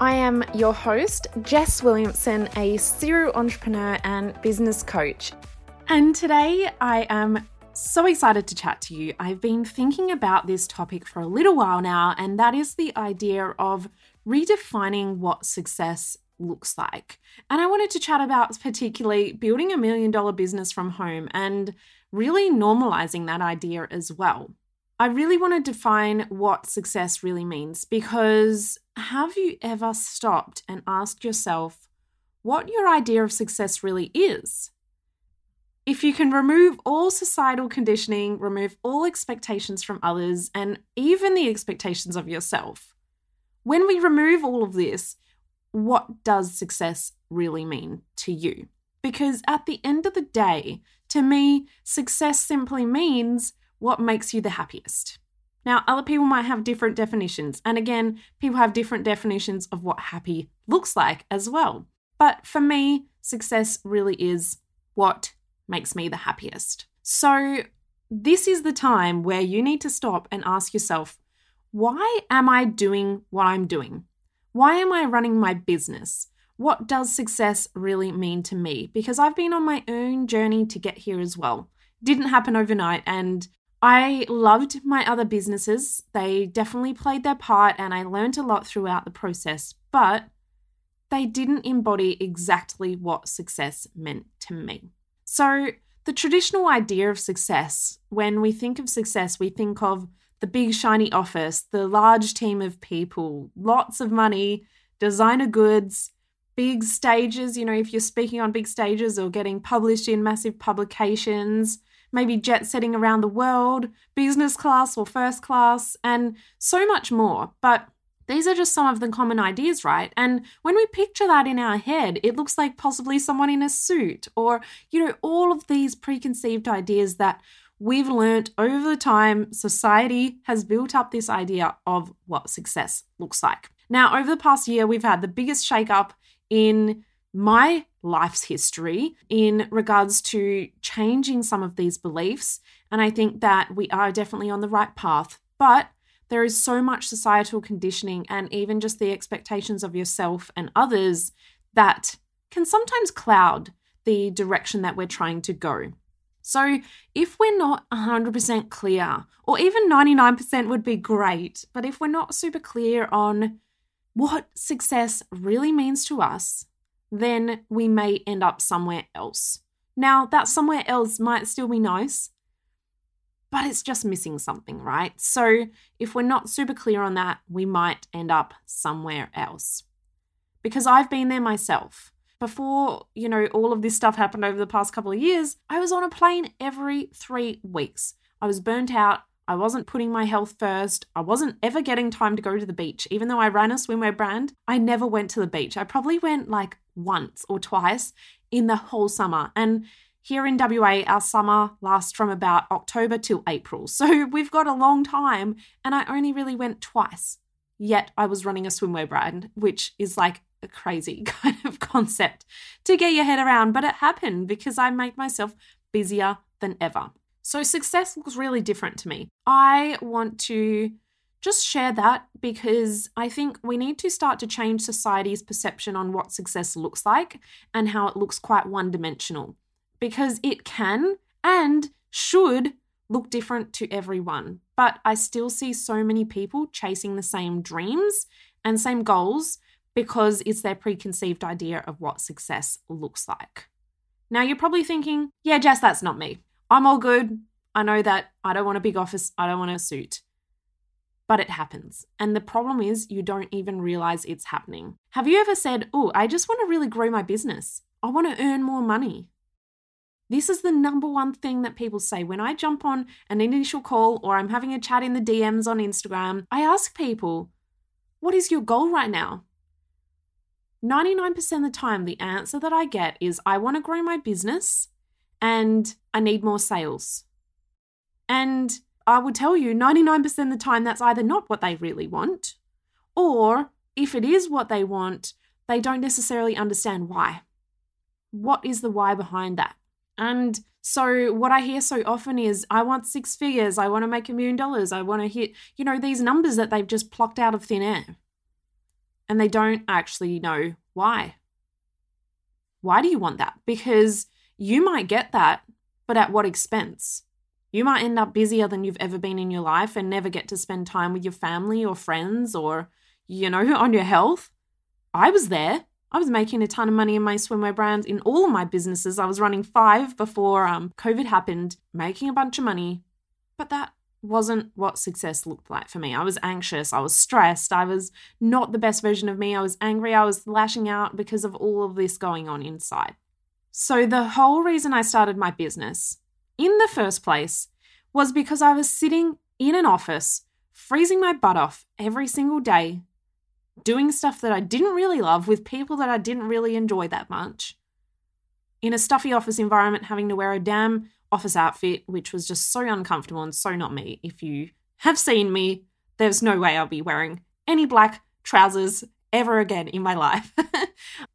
I am your host, Jess Williamson, a serial entrepreneur and business coach. And today I am so excited to chat to you. I've been thinking about this topic for a little while now, and that is the idea of redefining what success looks like. And I wanted to chat about particularly building $1 million business from home and really normalizing that idea as well. I really want to define what success really means, because have you ever stopped and asked yourself what your idea of success really is? If you can remove all societal conditioning, remove all expectations from others, and even the expectations of yourself, when we remove all of this, what does success really mean to you? Because at the end of the day, to me, success simply means what makes you the happiest. Now, other people might have different definitions. And again, people have different definitions of what happy looks like as well. But for me, success really is what makes me the happiest. So this is the time where you need to stop and ask yourself, why am I doing what I'm doing? Why am I running my business? What does success really mean to me? Because I've been on my own journey to get here as well. Didn't happen overnight, and I loved my other businesses. They definitely played their part and I learned a lot throughout the process, but they didn't embody exactly what success meant to me. So the traditional idea of success, when we think of success, we think of the big shiny office, the large team of people, lots of money, designer goods, big stages. You know, if you're speaking on big stages or getting published in massive publications, maybe jet-setting around the world, business class or first class, and so much more. But these are just some of the common ideas, right? And when we picture that in our head, it looks like possibly someone in a suit or, you know, all of these preconceived ideas that we've learnt over the time. Society has built up this idea of what success looks like. Now, over the past year, we've had the biggest shake-up in my life's history in regards to changing some of these beliefs. And I think that we are definitely on the right path, but there is so much societal conditioning and even just the expectations of yourself and others that can sometimes cloud the direction that we're trying to go. So if we're not 100% clear, or even 99% would be great, but if we're not super clear on what success really means to us, then we may end up somewhere else. Now, that somewhere else might still be nice, but it's just missing something, right? So if we're not super clear on that, we might end up somewhere else. Because I've been there myself. Before, you know, all of this stuff happened over the past couple of years, I was on a plane every 3 weeks. I was burnt out. I wasn't putting my health first. I wasn't ever getting time to go to the beach. Even though I ran a swimwear brand, I never went to the beach. I probably went like once or twice in the whole summer. And here in WA, our summer lasts from about October till April. So we've got a long time, and I only really went twice. Yet I was running a swimwear brand, which is like a crazy kind of concept to get your head around. But it happened because I make myself busier than ever. So success looks really different to me. I want to just share that because I think we need to start to change society's perception on what success looks like and how it looks quite one-dimensional, because it can and should look different to everyone. But I still see so many people chasing the same dreams and same goals because it's their preconceived idea of what success looks like. Now you're probably thinking, yeah, Jess, that's not me. I'm all good. I know that. I don't want a big office. I don't want a suit. But it happens. And the problem is you don't even realize it's happening. Have you ever said, oh, I just want to really grow my business. I want to earn more money. This is the number one thing that people say. When I jump on an initial call or I'm having a chat in the DMs on Instagram, I ask people, what is your goal right now? 99% of the time, the answer that I get is I want to grow my business and I need more sales. And I will tell you 99% of the time that's either not what they really want, or if it is what they want, they don't necessarily understand why. What is the why behind that? And so what I hear so often is I want six figures, I want to make $1 million, I want to hit, you know, these numbers that they've just plucked out of thin air. and they don't actually know why. Why do you want that? Because you might get that, but at what expense? You might end up busier than you've ever been in your life and never get to spend time with your family or friends or, you know, on your health. I was there. I was making a ton of money in my swimwear brands, in all of my businesses. I was running 5 before COVID happened, making a bunch of money. But that wasn't what success looked like for me. I was anxious. I was stressed. I was not the best version of me. I was angry. I was lashing out because of all of this going on inside. So the whole reason I started my business in the first place was because I was sitting in an office, freezing my butt off every single day, doing stuff that I didn't really love with people that I didn't really enjoy that much, in a stuffy office environment, having to wear a damn office outfit, which was just so uncomfortable and so not me. If you have seen me, there's no way I'll be wearing any black trousers ever again in my life.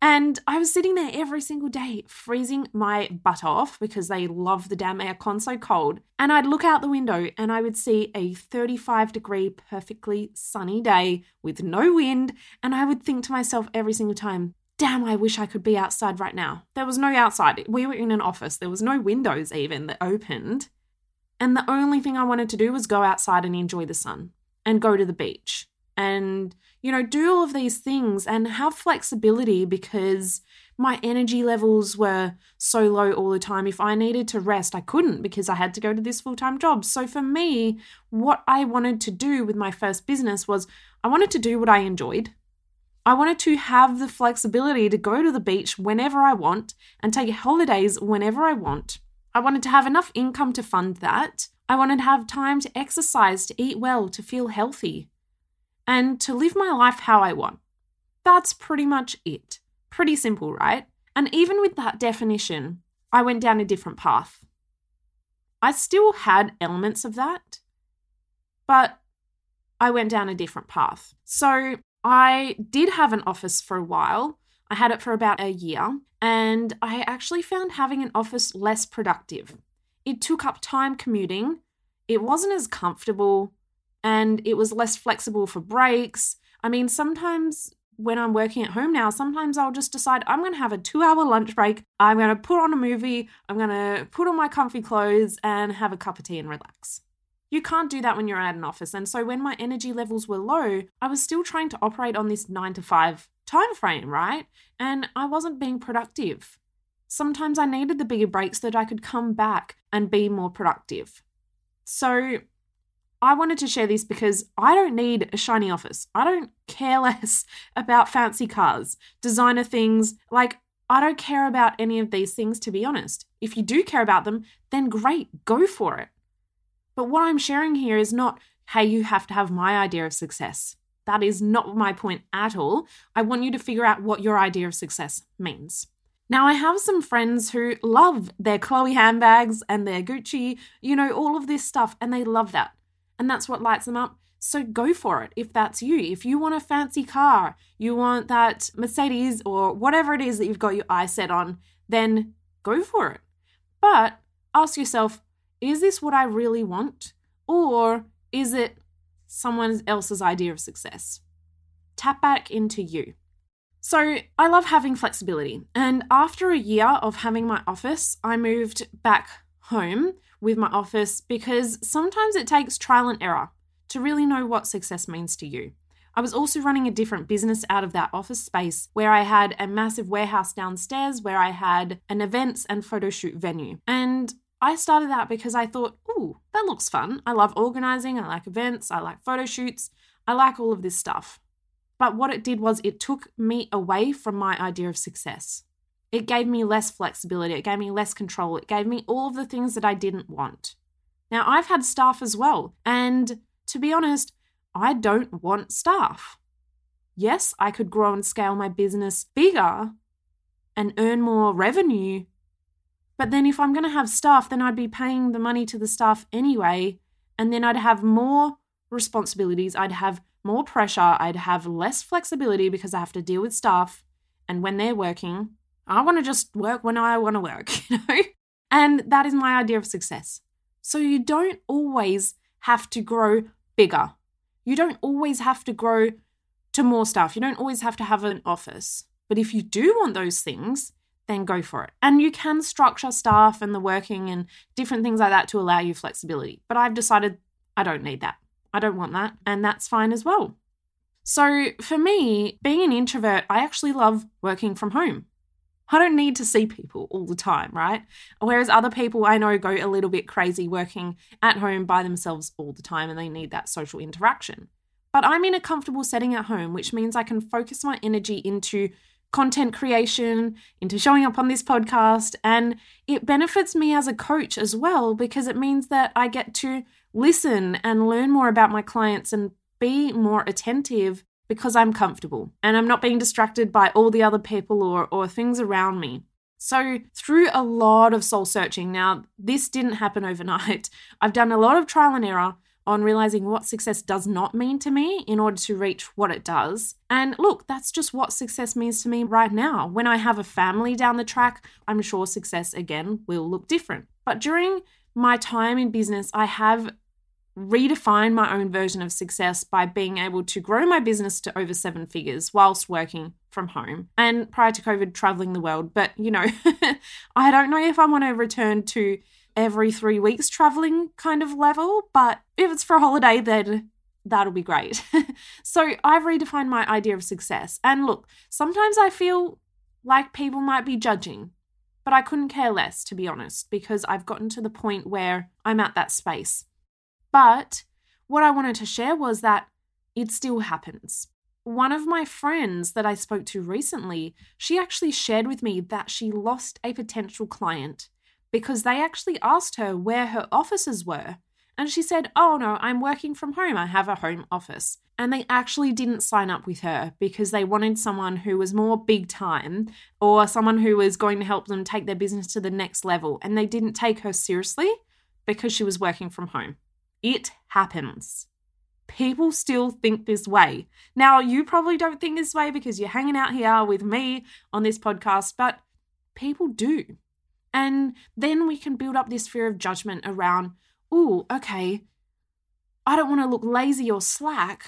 And I was sitting there every single day, freezing my butt off because they love the damn aircon so cold. And I'd look out the window and I would see a 35-degree, perfectly sunny day with no wind. And I would think to myself every single time, damn, I wish I could be outside right now. There was no outside. We were in an office. There was no windows even that opened. And the only thing I wanted to do was go outside and enjoy the sun and go to the beach and, you know, do all of these things and have flexibility, because my energy levels were so low all the time. If I needed to rest, I couldn't because I had to go to this full-time job. So for me, what I wanted to do with my first business was I wanted to do what I enjoyed. I wanted to have the flexibility to go to the beach whenever I want and take holidays whenever I want. I wanted to have enough income to fund that. I wanted to have time to exercise, to eat well, to feel healthy, and to live my life how I want. That's pretty much it. Pretty simple, right? And even with that definition, I went down a different path. I still had elements of that, but I went down a different path. So I did have an office for a while. I had it for about a year, and I actually found having an office less productive. It took up time commuting. It wasn't as comfortable, and it was less flexible for breaks. I mean, sometimes when I'm working at home now, sometimes I'll just decide I'm going to have a 2-hour lunch break. I'm going to put on a movie. I'm going to put on my comfy clothes and have a cup of tea and relax. You can't do that when you're at an office. And so when my energy levels were low, I was still trying to operate on this 9-to-5 time frame, right? And I wasn't being productive. Sometimes I needed the bigger breaks so that I could come back and be more productive. So I wanted to share this because I don't need a shiny office. I don't care less about fancy cars, designer things. Like, I don't care about any of these things, to be honest. If you do care about them, then great, go for it. But what I'm sharing here is not, hey, you have to have my idea of success. That is not my point at all. I want you to figure out what your idea of success means. Now, I have some friends who love their Chloe handbags and their Gucci, you know, all of this stuff, and they love that. And that's what lights them up. So go for it if that's you. If you want a fancy car, you want that Mercedes or whatever it is that you've got your eye set on, then go for it. But ask yourself, is this what I really want, or is it someone else's idea of success? Tap back into you. So I love having flexibility. And after a year of having my office, I moved back home with my office because sometimes it takes trial and error to really know what success means to you. I was also running a different business out of that office space where I had a massive warehouse downstairs where I had an events and photo shoot venue. And I started that because I thought, ooh, that looks fun. I love organizing. I like events. I like photo shoots. I like all of this stuff. But what it did was it took me away from my idea of success. It gave me less flexibility. It gave me less control. It gave me all of the things that I didn't want. Now, I've had staff as well. And to be honest, I don't want staff. Yes, I could grow and scale my business bigger and earn more revenue. But then if I'm going to have staff, then I'd be paying the money to the staff anyway. And then I'd have more responsibilities. I'd have more pressure. I'd have less flexibility because I have to deal with staff. And when they're working, I want to just work when I want to work, you know? And that is my idea of success. So you don't always have to grow bigger. You don't always have to grow to more staff. You don't always have to have an office. But if you do want those things, then go for it. And you can structure staff and the working and different things like that to allow you flexibility. But I've decided I don't need that. I don't want that. And that's fine as well. So for me, being an introvert, I actually love working from home. I don't need to see people all the time, right? Whereas other people I know go a little bit crazy working at home by themselves all the time and they need that social interaction. But I'm in a comfortable setting at home, which means I can focus my energy into content creation, into showing up on this podcast, and it benefits me as a coach as well because it means that I get to listen and learn more about my clients and be more attentive because I'm comfortable and I'm not being distracted by all the other people or things around me. So through a lot of soul searching, now this didn't happen overnight. I've done a lot of trial and error on realizing what success does not mean to me in order to reach what it does. And look, that's just what success means to me right now. When I have a family down the track, I'm sure success again will look different. But during my time in business, I have redefined my own version of success by being able to grow my business to over 7 figures whilst working from home. And prior to COVID, traveling the world. But, you know, I don't know if I want to return to every 3 weeks traveling kind of level, but if it's for a holiday, then that'll be great. So I've redefined my idea of success. And look, sometimes I feel like people might be judging, but I couldn't care less, to be honest, because I've gotten to the point where I'm at that space. But what I wanted to share was that it still happens. One of my friends that I spoke to recently, she actually shared with me that she lost a potential client because they actually asked her where her offices were. And she said, oh no, I'm working from home. I have a home office. And they actually didn't sign up with her because they wanted someone who was more big time or someone who was going to help them take their business to the next level. And they didn't take her seriously because she was working from home. It happens. People still think this way. Now, you probably don't think this way because you're hanging out here with me on this podcast, but people do. And then we can build up this fear of judgment around, oh, okay, I don't want to look lazy or slack.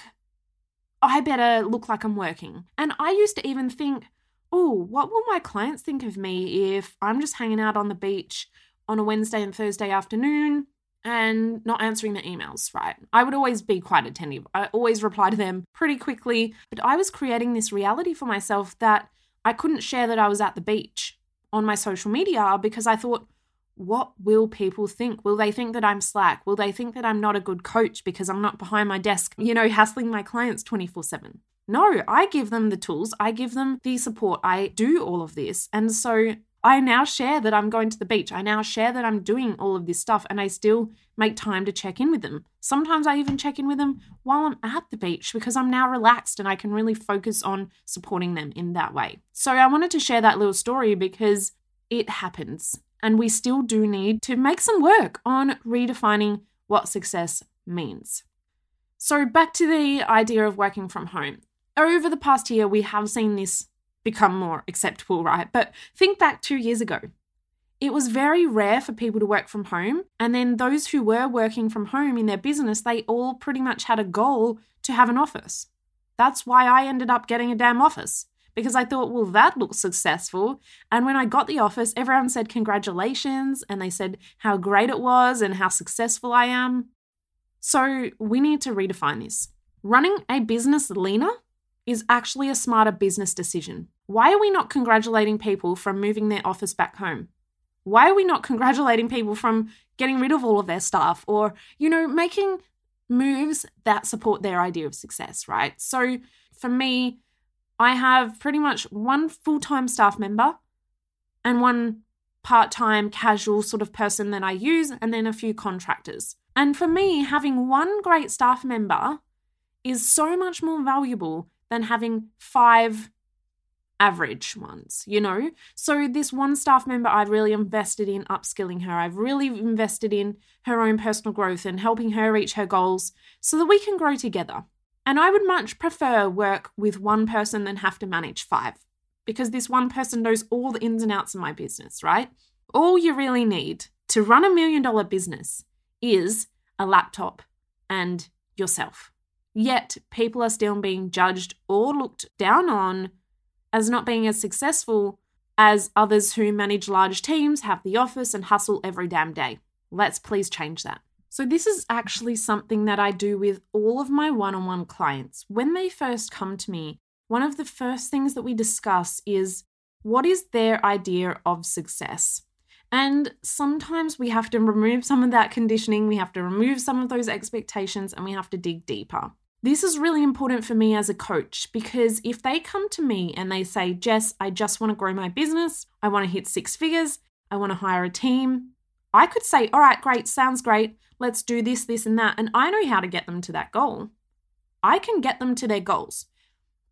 I better look like I'm working. And I used to even think, oh, what will my clients think of me if I'm just hanging out on the beach on a Wednesday and Thursday afternoon and not answering their emails, right? I would always be quite attentive. I always reply to them pretty quickly. But I was creating this reality for myself that I couldn't share that I was at the beach on my social media because I thought, what will people think? Will they think that I'm slack? Will they think that I'm not a good coach because I'm not behind my desk, you know, hassling my clients 24/7? No, I give them the tools. I give them the support. I do all of this. And so I now share that I'm going to the beach. I now share that I'm doing all of this stuff and I still make time to check in with them. Sometimes I even check in with them while I'm at the beach because I'm now relaxed and I can really focus on supporting them in that way. So I wanted to share that little story because it happens and we still do need to make some work on redefining what success means. So back to the idea of working from home. Over the past year, we have seen this become more acceptable, right? But think back 2 years ago. It was very rare for people to work from home. And then those who were working from home in their business, they all pretty much had a goal to have an office. That's why I ended up getting a damn office because I thought, well, that looks successful. And when I got the office, everyone said congratulations and they said how great it was and how successful I am. So we need to redefine this. Running a business leaner is actually a smarter business decision. Why are we not congratulating people from moving their office back home? Why are we not congratulating people from getting rid of all of their staff or, you know, making moves that support their idea of success, right? So for me, I have pretty much one full-time staff member and one part-time casual sort of person that I use and then a few contractors. And for me, having one great staff member is so much more valuable than having 5 average ones, you know? So this one staff member, I've really invested in upskilling her. I've really invested in her own personal growth and helping her reach her goals so that we can grow together. And I would much prefer work with one person than have to manage 5 because this one person knows all the ins and outs of my business, right? All you really need to run a $1 million business is a laptop and yourself. yet people are still being judged or looked down on as not being as successful as others who manage large teams, have the office, and hustle every damn day. Let's please change that. So this is actually something that I do with all of my one-on-one clients. When they first come to me, one of the first things that we discuss is, what is their idea of success? And sometimes we have to remove some of that conditioning, we have to remove some of those expectations, and we have to dig deeper. This is really important for me as a coach, because if they come to me and they say, Jess, I just want to grow my business, I want to hit 6 figures, I want to hire a team, I could say, all right, great, sounds great, let's do this, this, and that, and I know how to get them to that goal. I can get them to their goals.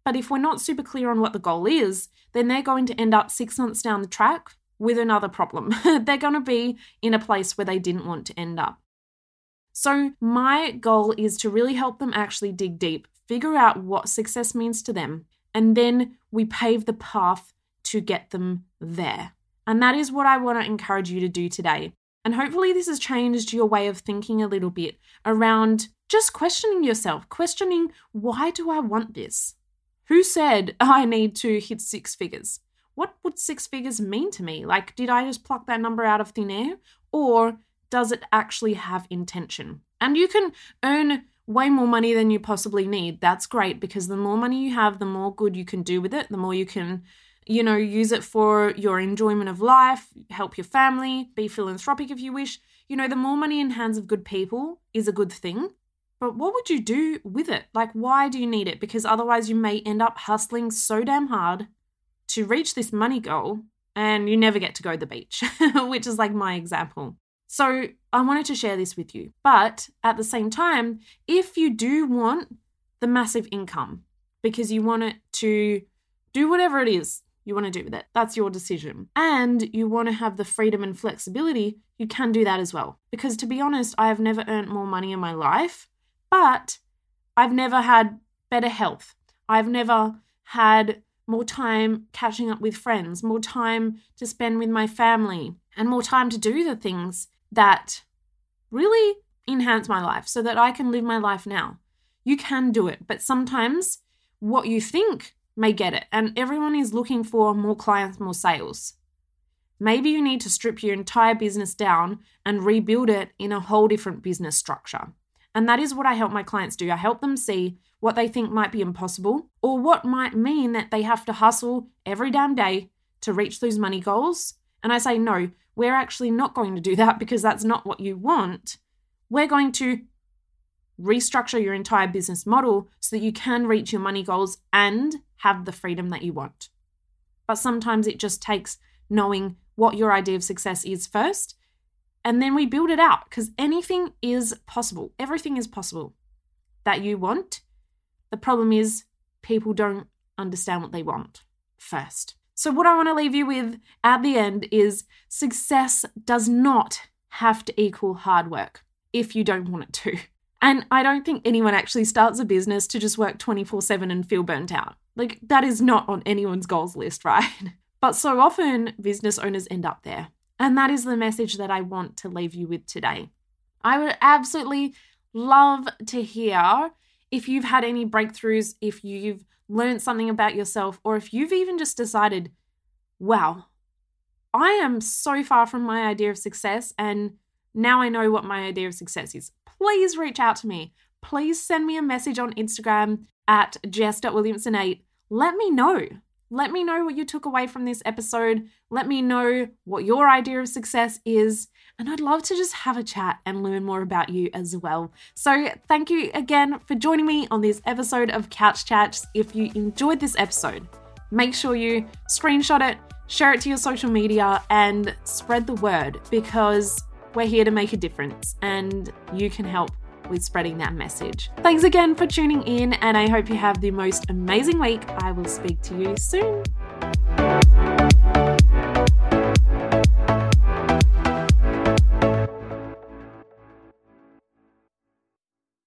But if we're not super clear on what the goal is, then they're going to end up 6 months down the track with another problem. They're going to be in a place where they didn't want to end up. So my goal is to really help them actually dig deep, figure out what success means to them, and then we pave the path to get them there. And that is what I want to encourage you to do today. And hopefully this has changed your way of thinking a little bit around just questioning yourself, questioning, why do I want this? Who said I need to hit 6 figures? What would 6 figures mean to me? Like, did I just pluck that number out of thin air? Or does it actually have intention? And you can earn way more money than you possibly need. That's great, because the more money you have, the more good you can do with it, the more you can, use it for your enjoyment of life, help your family, be philanthropic if you wish. The more money in hands of good people is a good thing. But what would you do with it? Like, why do you need it? Because otherwise you may end up hustling so damn hard to reach this money goal and you never get to go to the beach, which is like my example. So I wanted to share this with you. But at the same time, if you do want the massive income because you want it to do whatever it is you want to do with it, that's your decision, and you want to have the freedom and flexibility, you can do that as well. Because to be honest, I have never earned more money in my life. But I've never had better health. I've never had more time catching up with friends, more time to spend with my family, and more time to do the things that really enhance my life so that I can live my life now. You can do it, but sometimes what you think may get it, and everyone is looking for more clients, more sales. Maybe you need to strip your entire business down and rebuild it in a whole different business structure. And that is what I help my clients do. I help them see what they think might be impossible, or what might mean that they have to hustle every damn day to reach those money goals. And I say, no, we're actually not going to do that because that's not what you want. We're going to restructure your entire business model so that you can reach your money goals and have the freedom that you want. But sometimes it just takes knowing what your idea of success is first. And then we build it out, because anything is possible. Everything is possible that you want. The problem is people don't understand what they want first. So what I want to leave you with at the end is, success does not have to equal hard work if you don't want it to. And I don't think anyone actually starts a business to just work 24/7 and feel burnt out. Like, that is not on anyone's goals list, right? But so often business owners end up there. And that is the message that I want to leave you with today. I would absolutely love to hear if you've had any breakthroughs, if you've learned something about yourself, or if you've even just decided, wow, I am so far from my idea of success, and now I know what my idea of success is. Please reach out to me. Please send me a message on Instagram at jess.williamson8. Let me know. Let me know what you took away from this episode. Let me know what your idea of success is. And I'd love to just have a chat and learn more about you as well. So thank you again for joining me on this episode of Couch Chats. If you enjoyed this episode, make sure you screenshot it, share it to your social media, and spread the word, because we're here to make a difference and you can help with spreading that message. Thanks again for tuning in, and I hope you have the most amazing week. I will speak to you soon.